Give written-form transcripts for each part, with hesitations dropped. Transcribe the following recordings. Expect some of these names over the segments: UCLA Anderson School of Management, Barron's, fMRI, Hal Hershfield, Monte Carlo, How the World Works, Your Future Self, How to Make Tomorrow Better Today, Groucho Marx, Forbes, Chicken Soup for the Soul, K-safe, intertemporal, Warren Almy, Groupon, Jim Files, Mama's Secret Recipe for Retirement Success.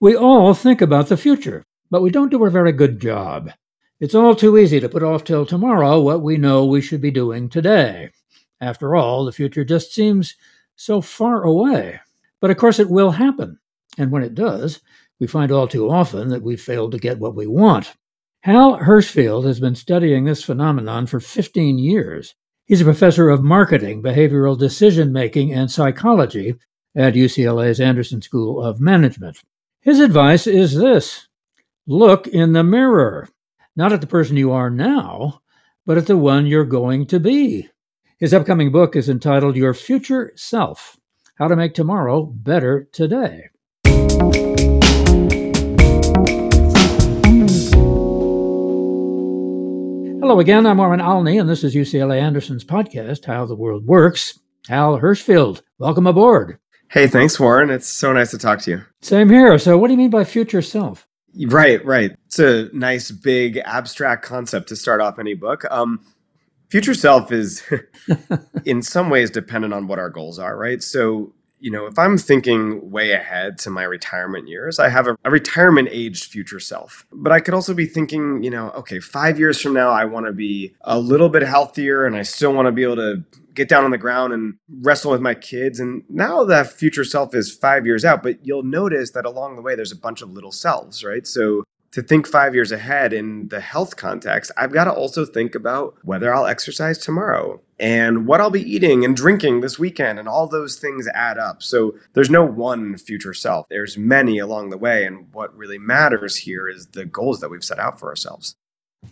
We all think about the future, but we don't do a very good job. It's all too easy to put off till tomorrow what we know we should be doing today. After all, the future just seems so far away. But of course it will happen, and when it does, we find all too often that we failed to get what we want. Hal Hershfield has been studying this phenomenon for 15 years. He's a professor of marketing, behavioral decision-making, and psychology at UCLA's Anderson School of Management. His advice is this: look in the mirror, not at the person you are now, but at the one you're going to be. His upcoming book is entitled Your Future Self, How to Make Tomorrow Better Today. Hello again, I'm Warren Alney, and this is UCLA Anderson's podcast, How the World Works. Hal Hershfield, welcome aboard. Hey, thanks, Warren. It's so nice to talk to you. Same here. So what do you mean by future self? Right. It's a nice, big, abstract concept to start off any book. Future self is in some ways dependent on what our goals are, right? So, if I'm thinking way ahead to my retirement years, I have a retirement-aged future self. But I could also be thinking, okay, 5 years from now, I want to be a little bit healthier and I still want to be able to get down on the ground and wrestle with my kids. And now that future self is 5 years out, but you'll notice that along the way, there's a bunch of little selves, right? So to think 5 years ahead in the health context, I've got to also think about whether I'll exercise tomorrow, and what I'll be eating and drinking this weekend, and all those things add up. So there's no one future self. There's many along the way, and what really matters here is the goals that we've set out for ourselves.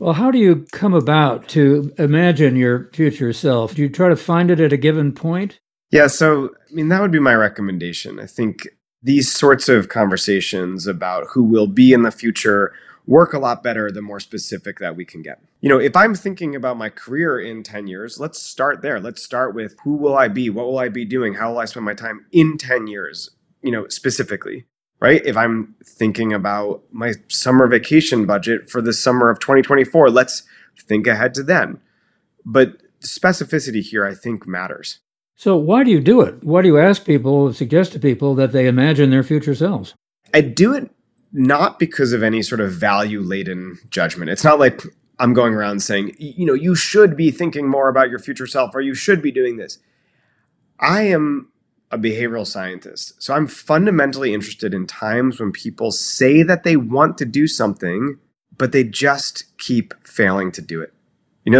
Well, how do you come about to imagine your future self? Do you try to find it at a given point? Yeah, that would be my recommendation. I think these sorts of conversations about who will be in the future work a lot better the more specific that we can get. If I'm thinking about my career in 10 years, let's start there. Let's start with who will I be? What will I be doing? How will I spend my time in 10 years, specifically, right? If I'm thinking about my summer vacation budget for the summer of 2024, let's think ahead to then. But specificity here, I think, matters. So why do you do it? Why do you suggest to people that they imagine their future selves? I do it not because of any sort of value-laden judgment. It's not like I'm going around saying, you should be thinking more about your future self, or you should be doing this. I am a behavioral scientist, so I'm fundamentally interested in times when people say that they want to do something, but they just keep failing to do it.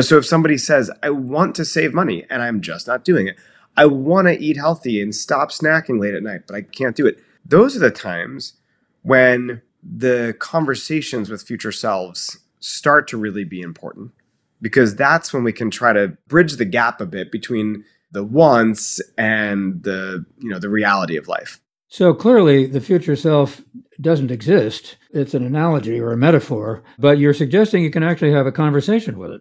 So if somebody says, I want to save money, and I'm just not doing it. I want to eat healthy and stop snacking late at night, but I can't do it. Those are the times when the conversations with future selves start to really be important, because that's when we can try to bridge the gap a bit between the wants and the reality of life. So clearly the future self doesn't exist. It's an analogy or a metaphor, but you're suggesting you can actually have a conversation with it.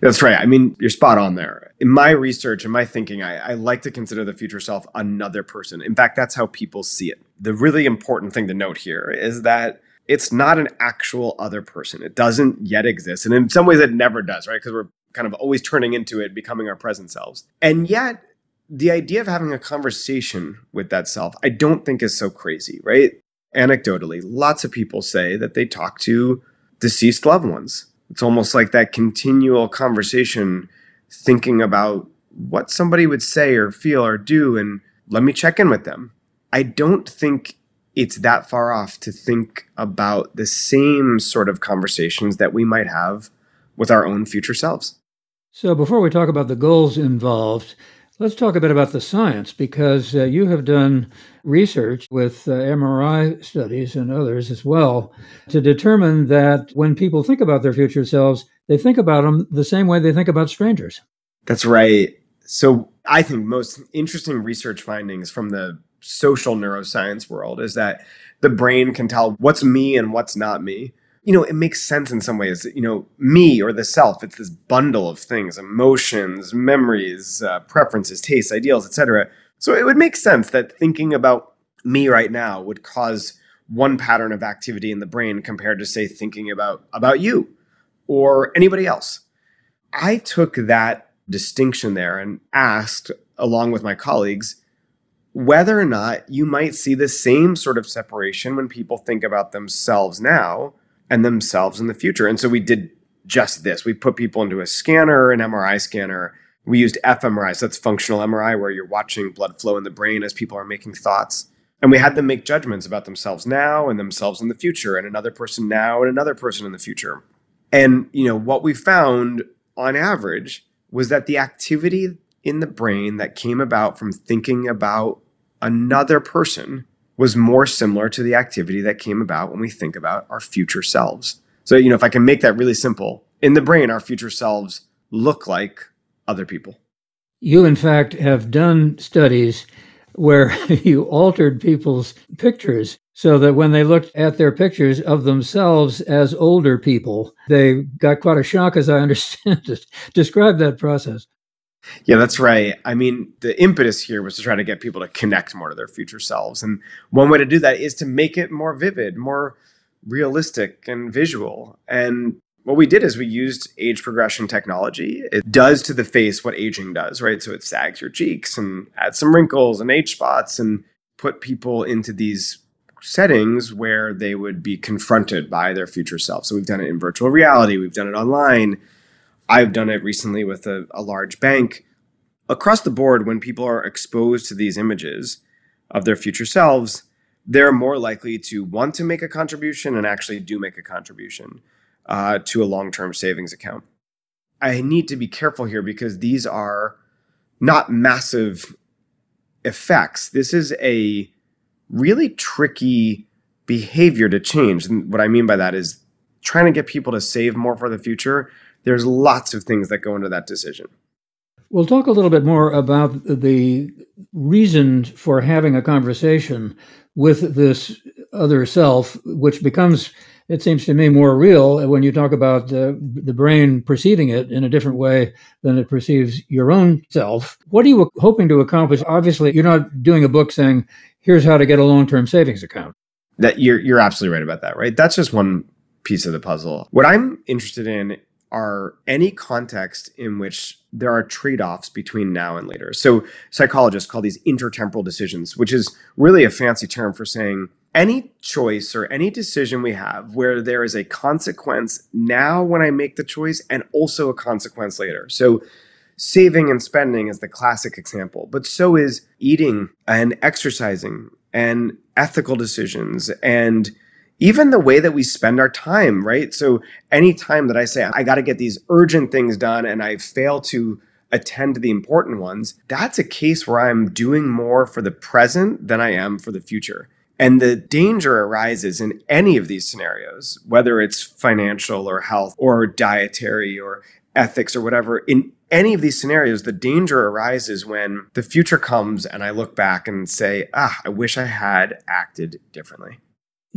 That's right. You're spot on there. In my research and my thinking, I like to consider the future self another person. In fact, that's how people see it. The really important thing to note here is that it's not an actual other person. It doesn't yet exist. And in some ways, it never does, right? Because we're kind of always turning into it, becoming our present selves. And yet, the idea of having a conversation with that self, I don't think is so crazy, right? Anecdotally, lots of people say that they talk to deceased loved ones. It's almost like that continual conversation, thinking about what somebody would say or feel or do, and let me check in with them. I don't think it's that far off to think about the same sort of conversations that we might have with our own future selves. So before we talk about the goals involved, let's talk a bit about the science, because you have done research with MRI studies and others as well to determine that when people think about their future selves, they think about them the same way they think about strangers. That's right. So I think most interesting research findings from the social neuroscience world is that the brain can tell what's me and what's not me. It makes sense in some ways. Me or the self, it's this bundle of things, emotions, memories, preferences, tastes, ideals, etc. So it would make sense that thinking about me right now would cause one pattern of activity in the brain compared to, say, thinking about you or anybody else. I took that distinction there and asked, along with my colleagues, whether or not you might see the same sort of separation when people think about themselves now and themselves in the future. And so we did just this. We put people into a scanner, an MRI scanner. We used fMRI, so that's functional MRI, where you're watching blood flow in the brain as people are making thoughts. And we had them make judgments about themselves now and themselves in the future, and another person now and another person in the future. And what we found on average was that the activity in the brain that came about from thinking about another person was more similar to the activity that came about when we think about our future selves. So, if I can make that really simple, in the brain, our future selves look like other people. You, in fact, have done studies where you altered people's pictures so that when they looked at their pictures of themselves as older people, they got quite a shock, as I understand it. Describe that process. Yeah, that's right. I mean, the impetus here was to try to get people to connect more to their future selves. And one way to do that is to make it more vivid, more realistic and visual. And what we did is we used age progression technology. It does to the face what aging does, right? So it sags your cheeks and adds some wrinkles and age spots and put people into these settings where they would be confronted by their future self. So we've done it in virtual reality. We've done it online. I've done it recently with a large bank. Across the board, when people are exposed to these images of their future selves, they're more likely to want to make a contribution and actually do make a contribution to a long-term savings account. I need to be careful here because these are not massive effects. This is a really tricky behavior to change. And what I mean by that is trying to get people to save more for the future. There's lots of things that go into that decision. We'll talk a little bit more about the reason for having a conversation with this other self, which becomes, it seems to me, more real when you talk about the brain perceiving it in a different way than it perceives your own self. What are you hoping to accomplish? Obviously, you're not doing a book saying, here's how to get a long-term savings account. That you're absolutely right about that, right? That's just one piece of the puzzle. What I'm interested in are any context in which there are trade-offs between now and later. So psychologists call these intertemporal decisions, which is really a fancy term for saying any choice or any decision we have where there is a consequence now when I make the choice and also a consequence later. So saving and spending is the classic example, but so is eating and exercising and ethical decisions and even the way that we spend our time, right? So any time that I say, I got to get these urgent things done and I fail to attend to the important ones, that's a case where I'm doing more for the present than I am for the future. And the danger arises in any of these scenarios, whether it's financial or health or dietary or ethics or whatever. In any of these scenarios, the danger arises when the future comes and I look back and say, I wish I had acted differently.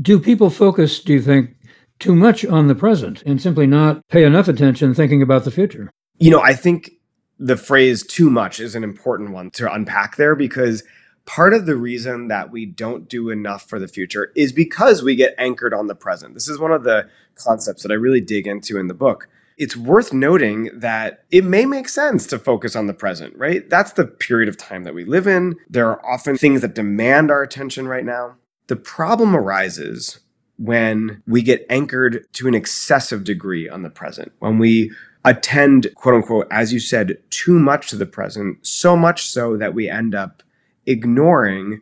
Do people focus, do you think, too much on the present and simply not pay enough attention thinking about the future? I think the phrase too much is an important one to unpack there, because part of the reason that we don't do enough for the future is because we get anchored on the present. This is one of the concepts that I really dig into in the book. It's worth noting that it may make sense to focus on the present, right? That's the period of time that we live in. There are often things that demand our attention right now. The problem arises when we get anchored to an excessive degree on the present, when we attend, quote unquote, as you said, too much to the present, so much so that we end up ignoring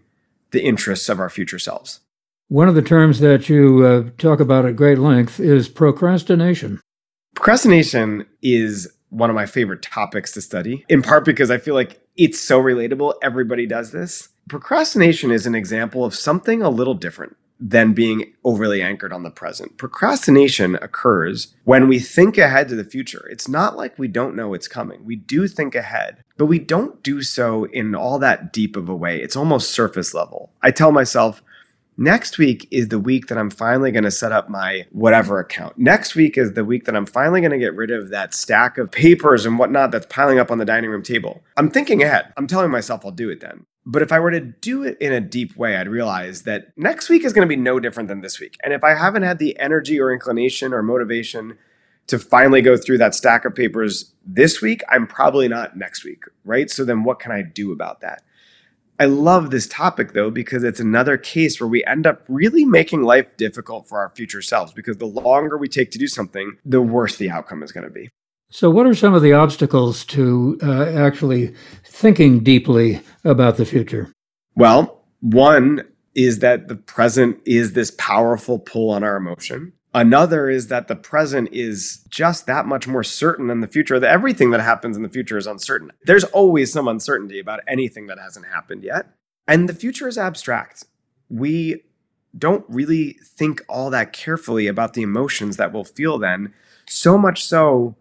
the interests of our future selves. One of the terms that you talk about at great length is procrastination. Procrastination is one of my favorite topics to study, in part because I feel like it's so relatable. Everybody does this. Procrastination is an example of something a little different than being overly anchored on the present. Procrastination occurs when we think ahead to the future. It's not like we don't know it's coming. We do think ahead, but we don't do so in all that deep of a way. It's almost surface level. I tell myself, next week is the week that I'm finally going to set up my whatever account. Next week is the week that I'm finally going to get rid of that stack of papers and whatnot that's piling up on the dining room table. I'm thinking ahead. I'm telling myself I'll do it then. But if I were to do it in a deep way, I'd realize that next week is going to be no different than this week. And if I haven't had the energy or inclination or motivation to finally go through that stack of papers this week, I'm probably not next week, right? So then what can I do about that? I love this topic, though, because it's another case where we end up really making life difficult for our future selves, because the longer we take to do something, the worse the outcome is going to be. So what are some of the obstacles to actually thinking deeply about the future? Well, one is that the present is this powerful pull on our emotion. Another is that the present is just that much more certain than the future. That everything that happens in the future is uncertain. There's always some uncertainty about anything that hasn't happened yet. And the future is abstract. We don't really think all that carefully about the emotions that we'll feel then, so much so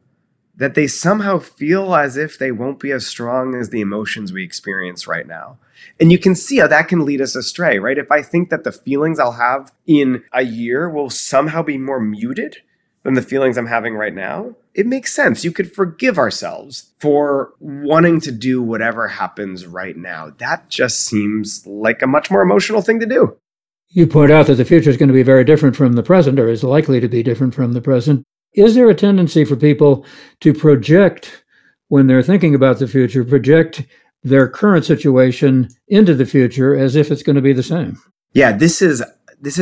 that they somehow feel as if they won't be as strong as the emotions we experience right now. And you can see how that can lead us astray, right? If I think that the feelings I'll have in a year will somehow be more muted than the feelings I'm having right now, it makes sense. You could forgive ourselves for wanting to do whatever happens right now. That just seems like a much more emotional thing to do. You point out that the future is going to be very different from the present, or is likely to be different from the present. Is there a tendency for people to project, when they're thinking about the future, project their current situation into the future as if it's going to be the same? Yeah, this is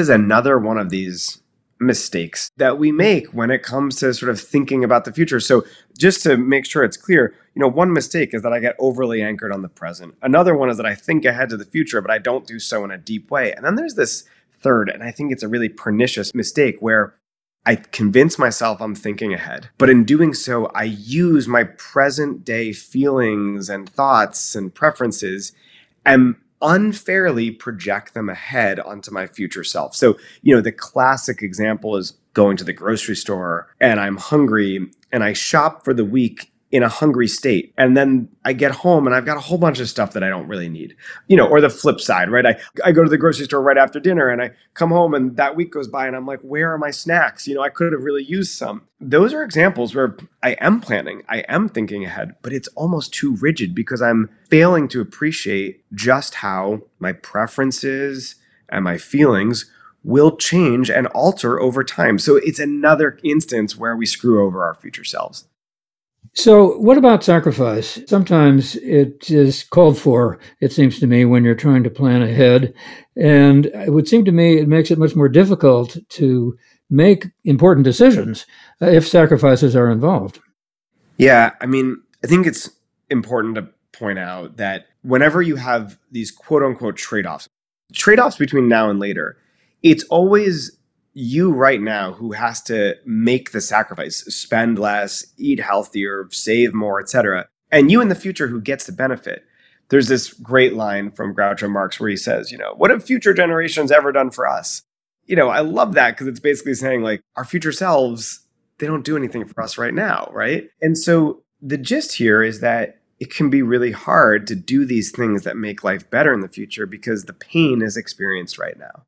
another one of these mistakes that we make when it comes to sort of thinking about the future. So just to make sure it's clear, one mistake is that I get overly anchored on the present. Another one is that I think ahead to the future, but I don't do so in a deep way. And then there's this third, and I think it's a really pernicious mistake, where I convince myself I'm thinking ahead, but in doing so, I use my present day feelings and thoughts and preferences and unfairly project them ahead onto my future self. So, the classic example is going to the grocery store and I'm hungry and I shop for the week in a hungry state. And then I get home and I've got a whole bunch of stuff that I don't really need, or the flip side, right? I go to the grocery store right after dinner and I come home and that week goes by and I'm like, where are my snacks? I could have really used some. Those are examples where I am planning, I am thinking ahead, but it's almost too rigid because I'm failing to appreciate just how my preferences and my feelings will change and alter over time. So it's another instance where we screw over our future selves. So what about sacrifice? Sometimes it is called for, it seems to me, when you're trying to plan ahead. And it would seem to me it makes it much more difficult to make important decisions if sacrifices are involved. Yeah, I think it's important to point out that whenever you have these quote-unquote trade-offs between now and later, it's always you right now who has to make the sacrifice, spend less, eat healthier, save more, etc., and you in the future who gets the benefit. There's this great line from Groucho Marx where he says, what have future generations ever done for us? I love that because it's basically saying our future selves, they don't do anything for us right now, right? And so the gist here is that it can be really hard to do these things that make life better in the future because the pain is experienced right now.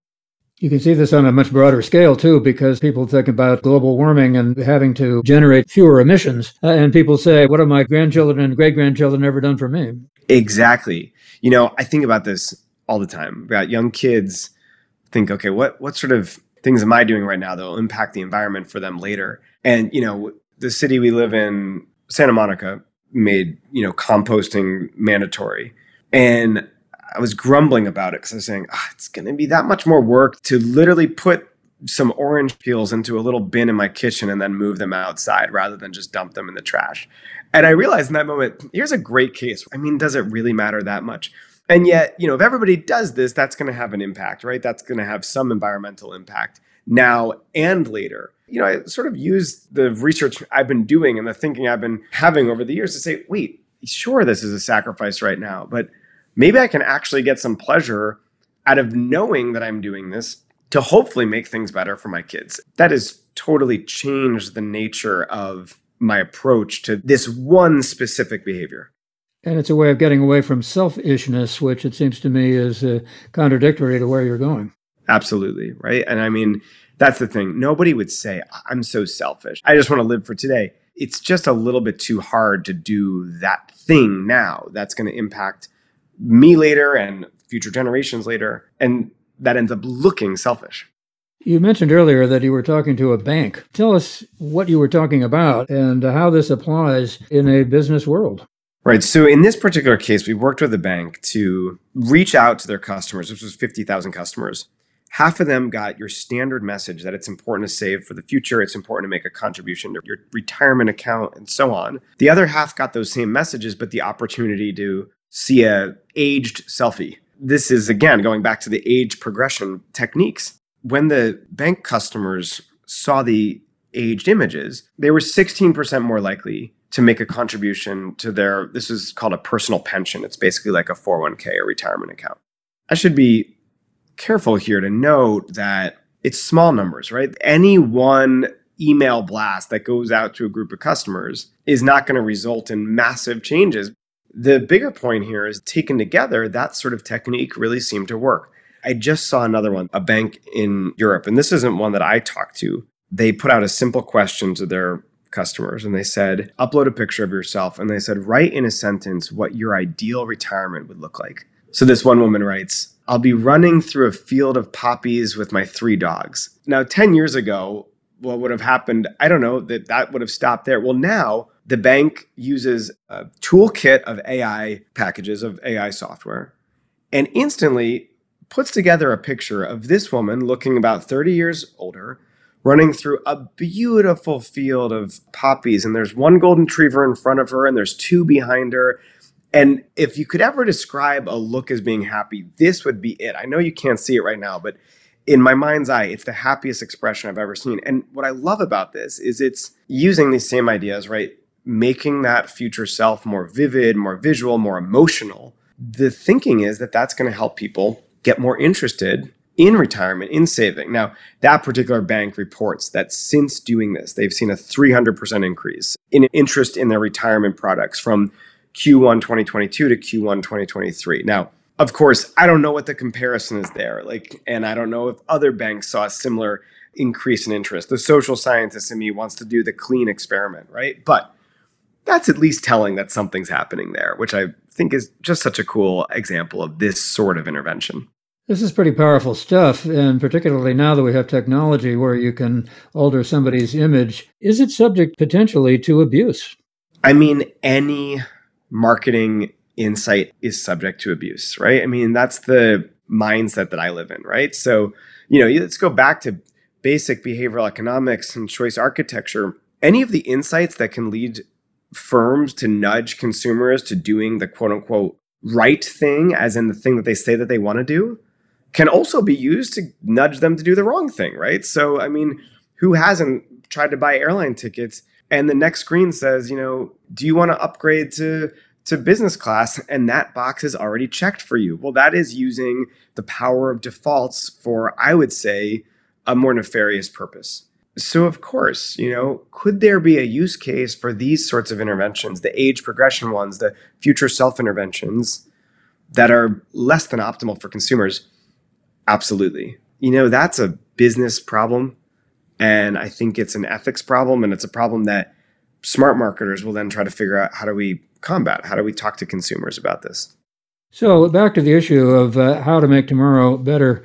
You can see this on a much broader scale, too, because people think about global warming and having to generate fewer emissions. And people say, what have my grandchildren and great-grandchildren ever done for me? Exactly. I think about this all the time. About young kids think, okay, what sort of things am I doing right now that will impact the environment for them later? And, the city we live in, Santa Monica, made, composting mandatory. And I was grumbling about it because I was saying, it's going to be that much more work to literally put some orange peels into a little bin in my kitchen and then move them outside rather than just dump them in the trash. And I realized in that moment, here's a great case. Does it really matter that much? And yet, if everybody does this, that's going to have an impact, right? That's going to have some environmental impact now and later. I sort of used the research I've been doing and the thinking I've been having over the years to say, wait, sure, this is a sacrifice right now, but maybe I can actually get some pleasure out of knowing that I'm doing this to hopefully make things better for my kids. That has totally changed the nature of my approach to this one specific behavior. And it's a way of getting away from selfishness, which it seems to me is contradictory to where you're going. Absolutely, right? And that's the thing. Nobody would say, I'm so selfish. I just want to live for today. It's just a little bit too hard to do that thing now that's going to impact me later and future generations later, and that ends up looking selfish. You mentioned earlier that you were talking to a bank. Tell us what you were talking about and how this applies in a business world. Right. So in this particular case, we worked with a bank to reach out to their customers, which was 50,000 customers. Half of them got your standard message that it's important to save for the future. It's important to make a contribution to your retirement account and so on. The other half got those same messages, but the opportunity to see an aged selfie. This is, again, going back to the age progression techniques. When the bank customers saw the aged images, they were 16% more likely to make a contribution to their, this is called a personal pension. It's basically like a 401k or retirement account. I should be careful here to note that it's small numbers, right? Any one email blast that goes out to a group of customers is not going to result in massive changes. The bigger point here is taken together, that sort of technique really seemed to work. I just saw another one, a bank in Europe, and this isn't one that I talked to. They put out a simple question to their customers and they said, upload a picture of yourself. And they said, write in a sentence what your ideal retirement would look like. So this one woman writes, I'll be running through a field of poppies with my 3 dogs. Now, 10 years ago, what would have happened? I don't know, that would have stopped there. Well, now the bank uses a toolkit of AI packages, of AI software, and instantly puts together a picture of this woman looking about 30 years older, running through a beautiful field of poppies. And there's one golden retriever in front of her and there's 2 behind her. And if you could ever describe a look as being happy, this would be it. I know you can't see it right now, but in my mind's eye, it's the happiest expression I've ever seen. And what I love about this is it's using these same ideas, right? Making that future self more vivid, more visual, more emotional. The thinking is that that's going to help people get more interested in retirement, in saving. Now, that particular bank reports that since doing this, they've seen a 300% increase in interest in their retirement products from Q1 2022 to Q1 2023. Now, of course, I don't know what the comparison is there. And I don't know if other banks saw a similar increase in interest. The social scientist in me wants to do the clean experiment, right? But that's at least telling that something's happening there, which I think is just such a cool example of this sort of intervention. This is pretty powerful stuff, and particularly now that we have technology where you can alter somebody's image. Is it subject potentially to abuse? I mean, any marketing insight is subject to abuse, right? I mean, that's the mindset that I live in, right? So, let's go back to basic behavioral economics and choice architecture. Any of the insights that can lead firms to nudge consumers to doing the quote-unquote right thing, as in the thing that they say that they want to do, can also be used to nudge them to do the wrong thing, right? So, I mean, who hasn't tried to buy airline tickets and the next screen says, do you want to upgrade to business class? And that box is already checked for you. Well, that is using the power of defaults for, I would say, a more nefarious purpose. So, of course, could there be a use case for these sorts of interventions, the age progression ones, the future self interventions that are less than optimal for consumers? Absolutely. That's a business problem. And I think it's an ethics problem. And it's a problem that smart marketers will then try to figure out, how do we combat? How do we talk to consumers about this? So back to the issue of how to make tomorrow better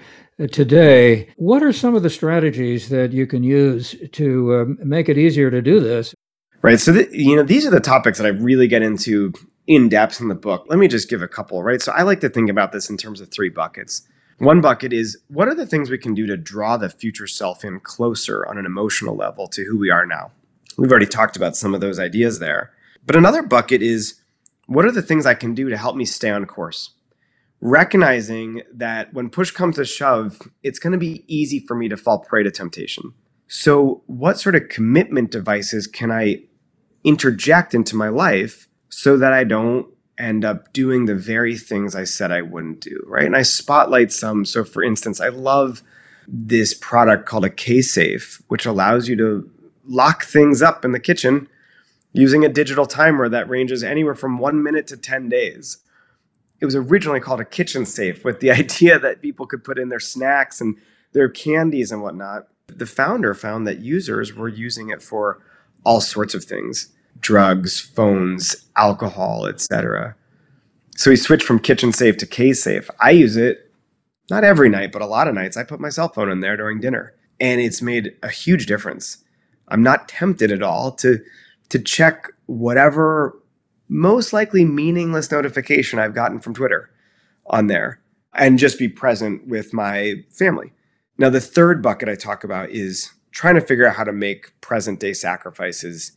today. What are some of the strategies that you can use to make it easier to do this? Right. So, these are the topics that I really get into in depth in the book. Let me just give a couple, right? So I like to think about this in terms of 3 buckets. One bucket is, what are the things we can do to draw the future self in closer on an emotional level to who we are now? We've already talked about some of those ideas there. But another bucket is, what are the things I can do to help me stay on course? Recognizing that when push comes to shove, it's going to be easy for me to fall prey to temptation. So what sort of commitment devices can I interject into my life so that I don't end up doing the very things I said I wouldn't do, right? And I spotlight some. So for instance, I love this product called a K-safe, which allows you to lock things up in the kitchen using a digital timer that ranges anywhere from 1 minute to 10 days. It was originally called a kitchen safe with the idea that people could put in their snacks and their candies and whatnot. The founder found that users were using it for all sorts of things. Drugs, phones, alcohol, etc. So he switched from kitchen safe to K-safe. I use it not every night, but a lot of nights. I put my cell phone in there during dinner, and it's made a huge difference. I'm not tempted at all to check whatever most likely meaningless notification I've gotten from Twitter on there and just be present with my family. Now, the third bucket I talk about is trying to figure out how to make present day sacrifices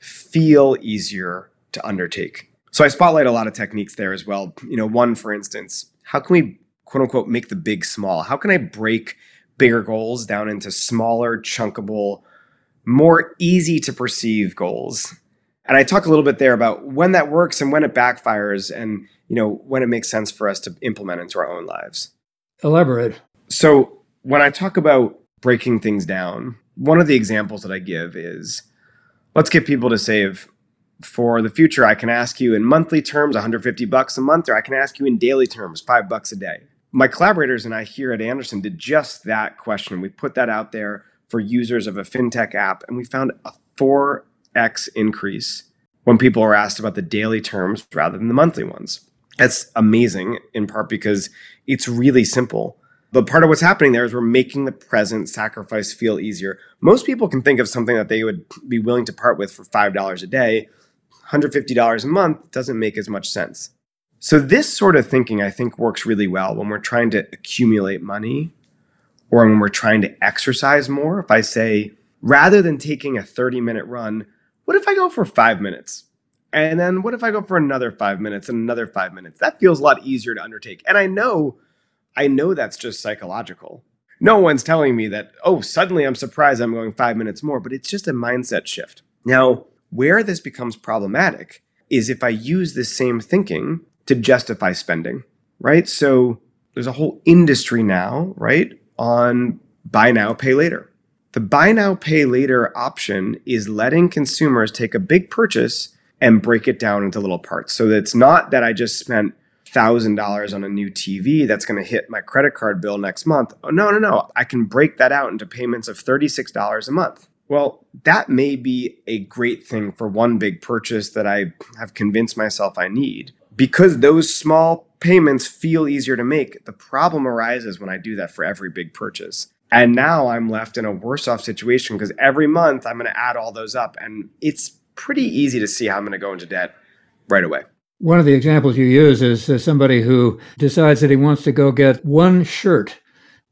feel easier to undertake. So I spotlight a lot of techniques there as well. You know, one, for instance, how can we, quote unquote, make the big small? How can I break bigger goals down into smaller, chunkable, more easy to perceive goals? And I talk a little bit there about when that works and when it backfires and, you know, when it makes sense for us to implement into our own lives. Elaborate. So when I talk about breaking things down, one of the examples that I give is, let's get people to save for the future. I can ask you in monthly terms, $150 a month, or I can ask you in daily terms, $5 a day. My collaborators and I here at Anderson did just that question. We put that out there for users of a fintech app, and we found a 4x increase when people are asked about the daily terms rather than the monthly ones. That's amazing, in part because it's really simple. But part of what's happening there is we're making the present sacrifice feel easier. Most people can think of something that they would be willing to part with for $5 a day. $150 a month doesn't make as much sense. So this sort of thinking, I think, works really well when we're trying to accumulate money or when we're trying to exercise more. If I say, rather than taking a 30-minute run, what if I go for 5 minutes? And then what if I go for another 5 minutes and another 5 minutes? That feels a lot easier to undertake. And I know that's just psychological. No one's telling me that, oh, suddenly I'm surprised I'm going 5 minutes more, but it's just a mindset shift. Now, where this becomes problematic is if I use this same thinking to justify spending, right? So there's a whole industry now, right, on buy now, pay later. The buy now, pay later option is letting consumers take a big purchase and break it down into little parts. So it's not that I just spent $1,000 on a new TV that's going to hit my credit card bill next month. Oh, no. I can break that out into payments of $36 a month. Well, that may be a great thing for one big purchase that I have convinced myself I need because those small payments feel easier to make. The problem arises when I do that for every big purchase. And now I'm left in a worse off situation because every month I'm going to add all those up. And it's pretty easy to see how I'm going to go into debt right away. One of the examples you use is somebody who decides that he wants to go get one shirt,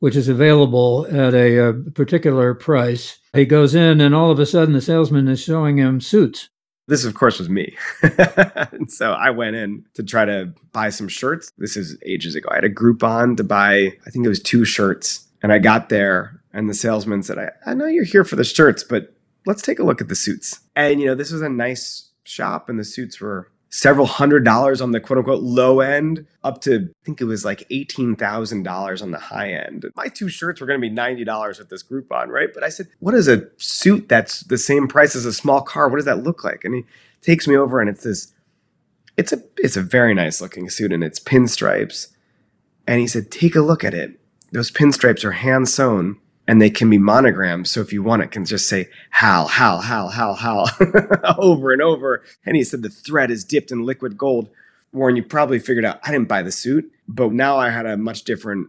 which is available at a particular price. He goes in and all of a sudden the salesman is showing him suits. This, of course, was me. And so I went in to try to buy some shirts. This is ages ago. I had a Groupon to buy, I think it was 2 shirts. And I got there and the salesman said, I know you're here for the shirts, but let's take a look at the suits. And, you know, this was a nice shop and the suits were several $100s on the quote unquote low end, up to, I think it was like $18,000 on the high end. My 2 shirts were going to be $90 with this Groupon, right? But I said, what is a suit that's the same price as a small car? What does that look like? And he takes me over and it's a very nice looking suit and it's pinstripes. And he said, take a look at it. Those pinstripes are hand sewn and they can be monogrammed. So if you want, it can just say, Hal, over and over. And he said, the thread is dipped in liquid gold. Warren, you probably figured out, I didn't buy the suit, but now I had a much different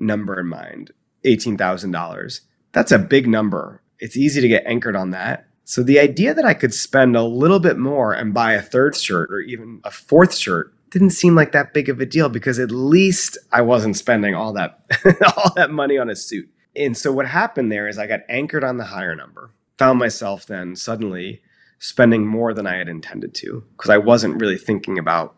number in mind, $18,000. That's a big number. It's easy to get anchored on that. So the idea that I could spend a little bit more and buy a third shirt or even a fourth shirt didn't seem like that big of a deal because at least I wasn't spending all that all that money on a suit. And so what happened there is I got anchored on the higher number, found myself then suddenly spending more than I had intended to because I wasn't really thinking about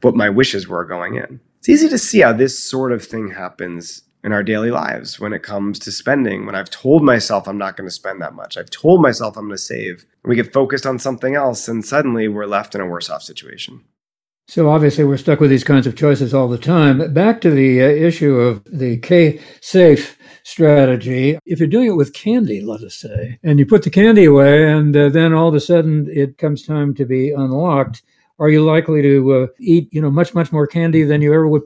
what my wishes were going in. It's easy to see how this sort of thing happens in our daily lives when it comes to spending, when I've told myself I'm not going to spend that much. I've told myself I'm going to save. We get focused on something else and suddenly we're left in a worse off situation. So obviously we're stuck with these kinds of choices all the time. Back to the issue of the K-safe strategy. If you're doing it with candy, let us say, and you put the candy away and then all of a sudden it comes time to be unlocked, are you likely to eat, much more candy than you ever would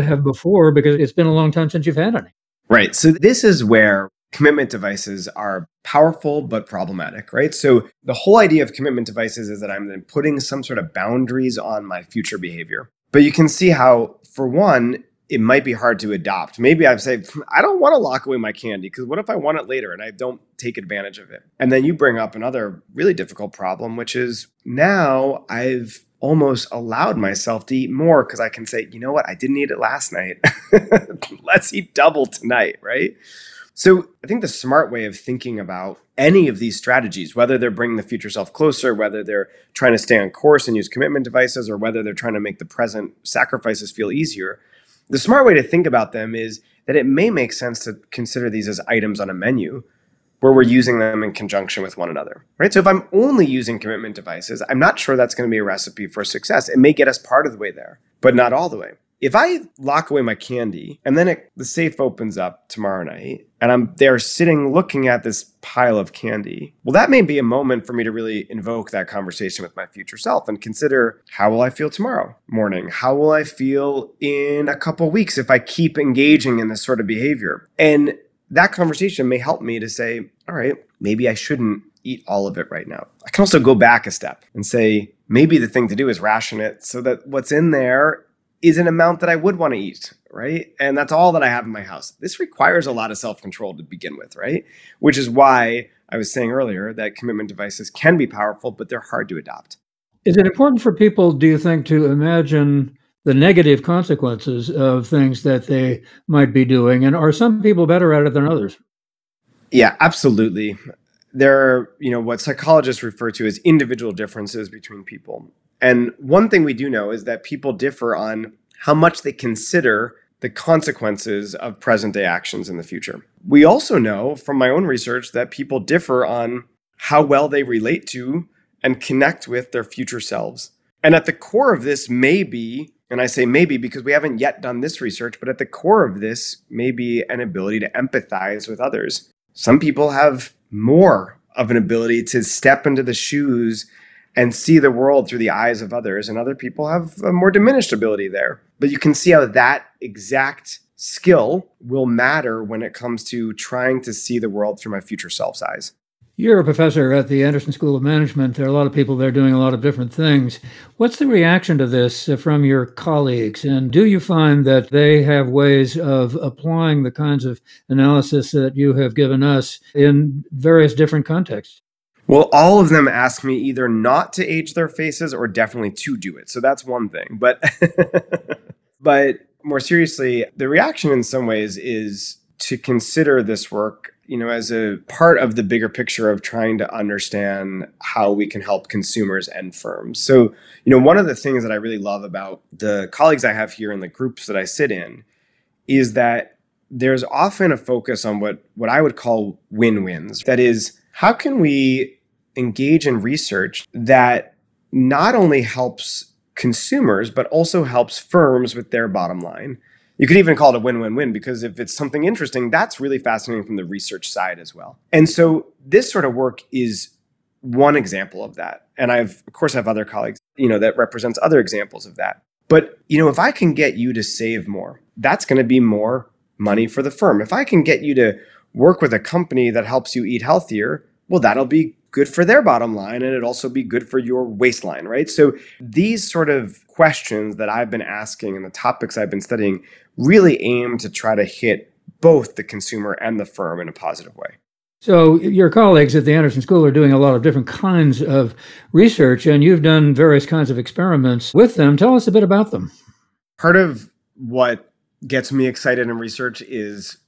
have before because it's been a long time since you've had any? Right. So this is where commitment devices are powerful but problematic, right? So the whole idea of commitment devices is that I'm then putting some sort of boundaries on my future behavior. But you can see how, for one, it might be hard to adopt. Maybe I say, I don't want to lock away my candy because what if I want it later and I don't take advantage of it? And then you bring up another really difficult problem, which is now I've almost allowed myself to eat more because I can say, you know what, I didn't eat it last night. Let's eat double tonight, right? So I think the smart way of thinking about any of these strategies, whether they're bringing the future self closer, whether they're trying to stay on course and use commitment devices, or whether they're trying to make the present sacrifices feel easier, the smart way to think about them is that it may make sense to consider these as items on a menu where we're using them in conjunction with one another, right? So if I'm only using commitment devices, I'm not sure that's going to be a recipe for success. It may get us part of the way there, but not all the way. If I lock away my candy and then the safe opens up tomorrow night and I'm there sitting looking at this pile of candy, well, that may be a moment for me to really invoke that conversation with my future self and consider, how will I feel tomorrow morning? How will I feel in a couple weeks if I keep engaging in this sort of behavior? And that conversation may help me to say, all right, maybe I shouldn't eat all of it right now. I can also go back a step and say, maybe the thing to do is ration it so that what's in there is an amount that I would want to eat, right? And that's all that I have in my house. This requires a lot of self-control to begin with, right? Which is why I was saying earlier that commitment devices can be powerful, but they're hard to adopt. Is it important for people, do you think, to imagine the negative consequences of things that they might be doing? And are some people better at it than others? Yeah, absolutely. There are, what psychologists refer to as individual differences between people. And one thing we do know is that people differ on how much they consider the consequences of present-day actions in the future. We also know from my own research that people differ on how well they relate to and connect with their future selves. And at the core of this may be, and I say maybe because we haven't yet done this research, but at the core of this may be an ability to empathize with others. Some people have more of an ability to step into the shoes and see the world through the eyes of others, and other people have a more diminished ability there. But you can see how that exact skill will matter when it comes to trying to see the world through my future self's eyes. You're a professor at the Anderson School of Management. There are a lot of people there doing a lot of different things. What's the reaction to this from your colleagues? And do you find that they have ways of applying the kinds of analysis that you have given us in various different contexts? Well, all of them ask me either not to age their faces or definitely to do it. So that's one thing. But more seriously, the reaction in some ways is to consider this work, as a part of the bigger picture of trying to understand how we can help consumers and firms. So, one of the things that I really love about the colleagues I have here in the groups that I sit in is that there's often a focus on what I would call win-wins. That is, how can we engage in research that not only helps consumers, but also helps firms with their bottom line? You could even call it a win-win-win, because if it's something interesting, that's really fascinating from the research side as well. And so this sort of work is one example of that. And I have other colleagues, that represents other examples of that. But, if I can get you to save more, that's going to be more money for the firm. If I can get you to work with a company that helps you eat healthier, well, that'll be good for their bottom line, and it'd also be good for your waistline, right? So these sort of questions that I've been asking and the topics I've been studying really aim to try to hit both the consumer and the firm in a positive way. So your colleagues at the Anderson School are doing a lot of different kinds of research, and you've done various kinds of experiments with them. Tell us a bit about them. Part of what gets me excited in research is,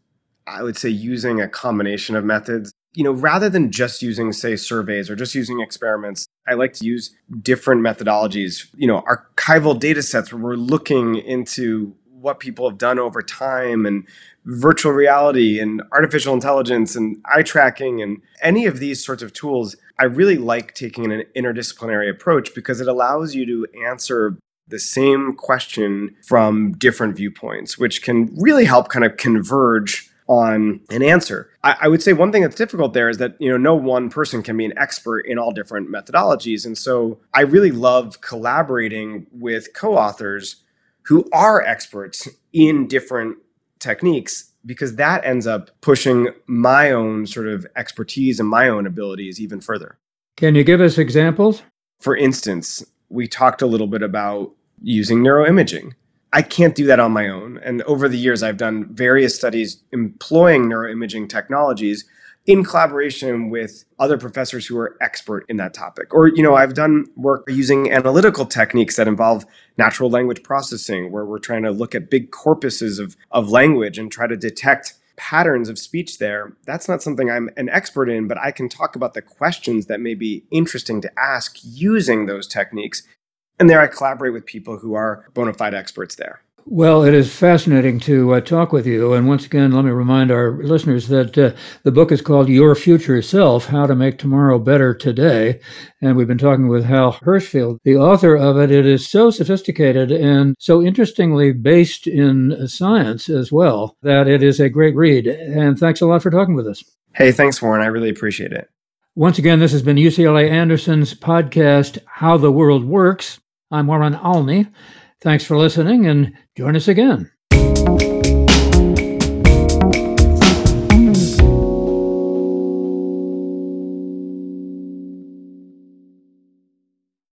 I would say, using a combination of methods. Rather than just using, say, surveys or just using experiments, I like to use different methodologies, archival data sets where we're looking into what people have done over time, and virtual reality and artificial intelligence and eye tracking and any of these sorts of tools. I really like taking an interdisciplinary approach because it allows you to answer the same question from different viewpoints, which can really help kind of converge on an answer. I would say one thing that's difficult there is that, no one person can be an expert in all different methodologies. And so I really love collaborating with co-authors who are experts in different techniques, because that ends up pushing my own sort of expertise and my own abilities even further. Can you give us examples? For instance, we talked a little bit about using neuroimaging. I can't do that on my own. And over the years, I've done various studies employing neuroimaging technologies in collaboration with other professors who are expert in that topic. Or, you know, I've done work using analytical techniques that involve natural language processing, where we're trying to look at big corpuses of language and try to detect patterns of speech there. That's not something I'm an expert in, but I can talk about the questions that may be interesting to ask using those techniques. And there I collaborate with people who are bona fide experts there. Well, it is fascinating to talk with you. And once again, let me remind our listeners that the book is called Your Future Self, How to Make Tomorrow Better Today. And we've been talking with Hal Hershfield, the author of it. It is so sophisticated and so interestingly based in science as well that it is a great read. And thanks a lot for talking with us. Hey, thanks, Warren. I really appreciate it. Once again, this has been UCLA Anderson's podcast, How the World Works. I'm Warren Alney. Thanks for listening and join us again.